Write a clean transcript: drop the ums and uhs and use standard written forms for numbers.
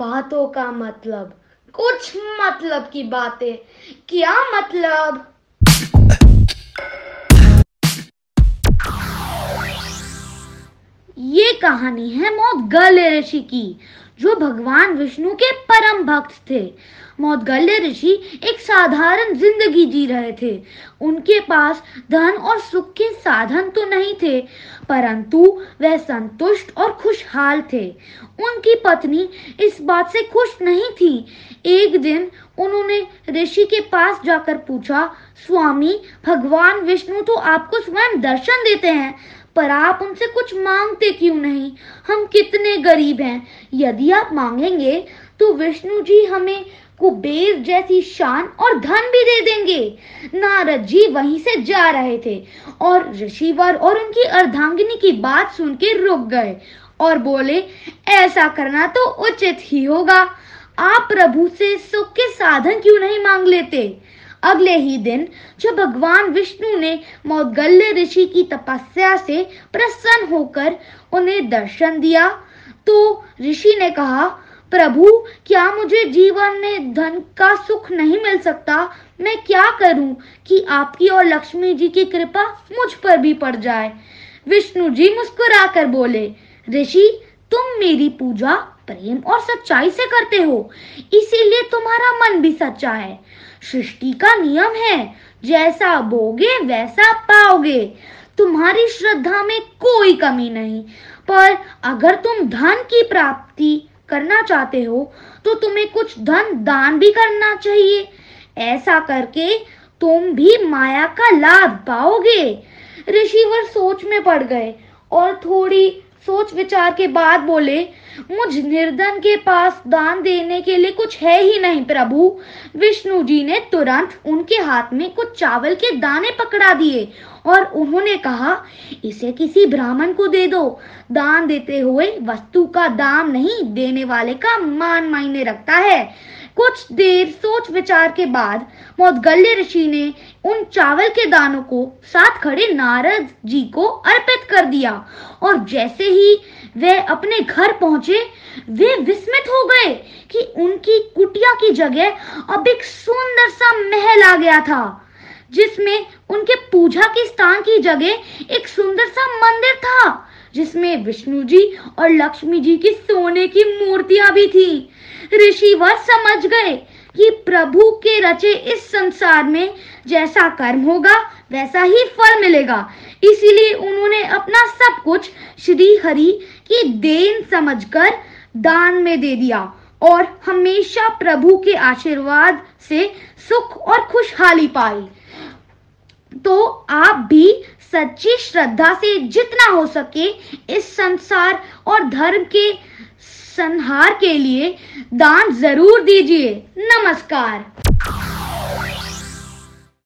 बातों का मतलब, कुछ मतलब की बातें, क्या मतलब। ये कहानी है मौद्गल्य ऋषि की, जो भगवान विष्णु के परम भक्त थे। मौद्गल्य ऋषि एक साधारण जिंदगी जी रहे थे। उनके पास धन और सुख के साधन तो नहीं थे, परंतु वह संतुष्ट और खुशहाल थे। उनकी पत्नी इस बात से खुश नहीं थी। एक दिन उन्होंने ऋषि के पास जाकर पूछा, स्वामी, भगवान विष्णु तो आपको स्वयं दर्शन देते हैं, पर आप उनसे कुछ मांगते क्यों नहीं? हम कितने गरीब हैं। यदि आप मांगेंगे तो विष्णु जी हमें कुबेर जैसी शान और धन भी दे देंगे। नारद जी वहीं से जा रहे थे और ऋषिवर और उनकी अर्धांगिनी की बात सुन के रुक गए और बोले, ऐसा करना तो उचित ही होगा। आप प्रभु से सुख के साधन क्यों नहीं मांग लेते? अगले ही दिन जब भगवान विष्णु ने मौद्गल्य ऋषि की तपस्या से प्रसन्न होकर उन्हें दर्शन दिया, तो ऋषि ने कहा, प्रभु, क्या मुझे जीवन में धन का सुख नहीं मिल सकता? मैं क्या करूं कि आपकी और लक्ष्मी जी की कृपा मुझ पर भी पड़ जाए? विष्णु जी मुस्कुरा कर बोले, ऋषि, तुम मेरी पूजा प्रेम और सच्चाई से करते हो, इसीलिए तुम्हारा मन भी सच्चा है। सृष्टि का नियम है, जैसा बोगे वैसा पाओगे। तुम्हारी श्रद्धा में कोई कमी नहीं, पर अगर तुम धन की प्राप्ति करना चाहते हो तो तुम्हें कुछ धन दान भी करना चाहिए। ऐसा करके तुम भी माया का लाभ पाओगे। ऋषिवर सोच में पड़ गए और थोड़ी सोच विचार के बाद बोले, मुझ निर्धन के पास दान देने के लिए कुछ है ही नहीं प्रभु। विष्णु जी ने तुरंत उनके हाथ में कुछ चावल के दाने पकड़ा दिए और उन्होंने कहा, इसे किसी ब्राह्मण को दे दो। दान देते हुए वस्तु का दाम नहीं, देने वाले का मान मायने रखता है। कुछ देर सोच विचार के बाद मौद्गल्य ऋषि ने उन चावल के दानों को साथ खड़े नारद जी को अर्पित कर दिया और जैसे ही वे अपने घर पहुंचे, वे विस्मित हो गए कि उनकी कुटिया की जगह अब एक सुंदर सा महल आ गया था, जिसमें उनके पूजा के स्थान की जगह एक सुंदर सा मंदिर था, जिसमें विष्णु जी और लक्ष्मी जी की सोने की मूर्तियां भी थी। ऋषिवर समझ गए कि प्रभु के रचे इस संसार में जैसा कर्म होगा वैसा ही फल मिलेगा, इसीलिए उन्होंने अपना सब कुछ श्री हरि की देन समझकर दान में दे दिया और हमेशा प्रभु के आशीर्वाद से सुख और खुशहाली पाई। तो आप भी सच्ची श्रद्धा से जितना हो सके इस संसार और धर्म के संहार के लिए दान जरूर दीजिए। नमस्कार।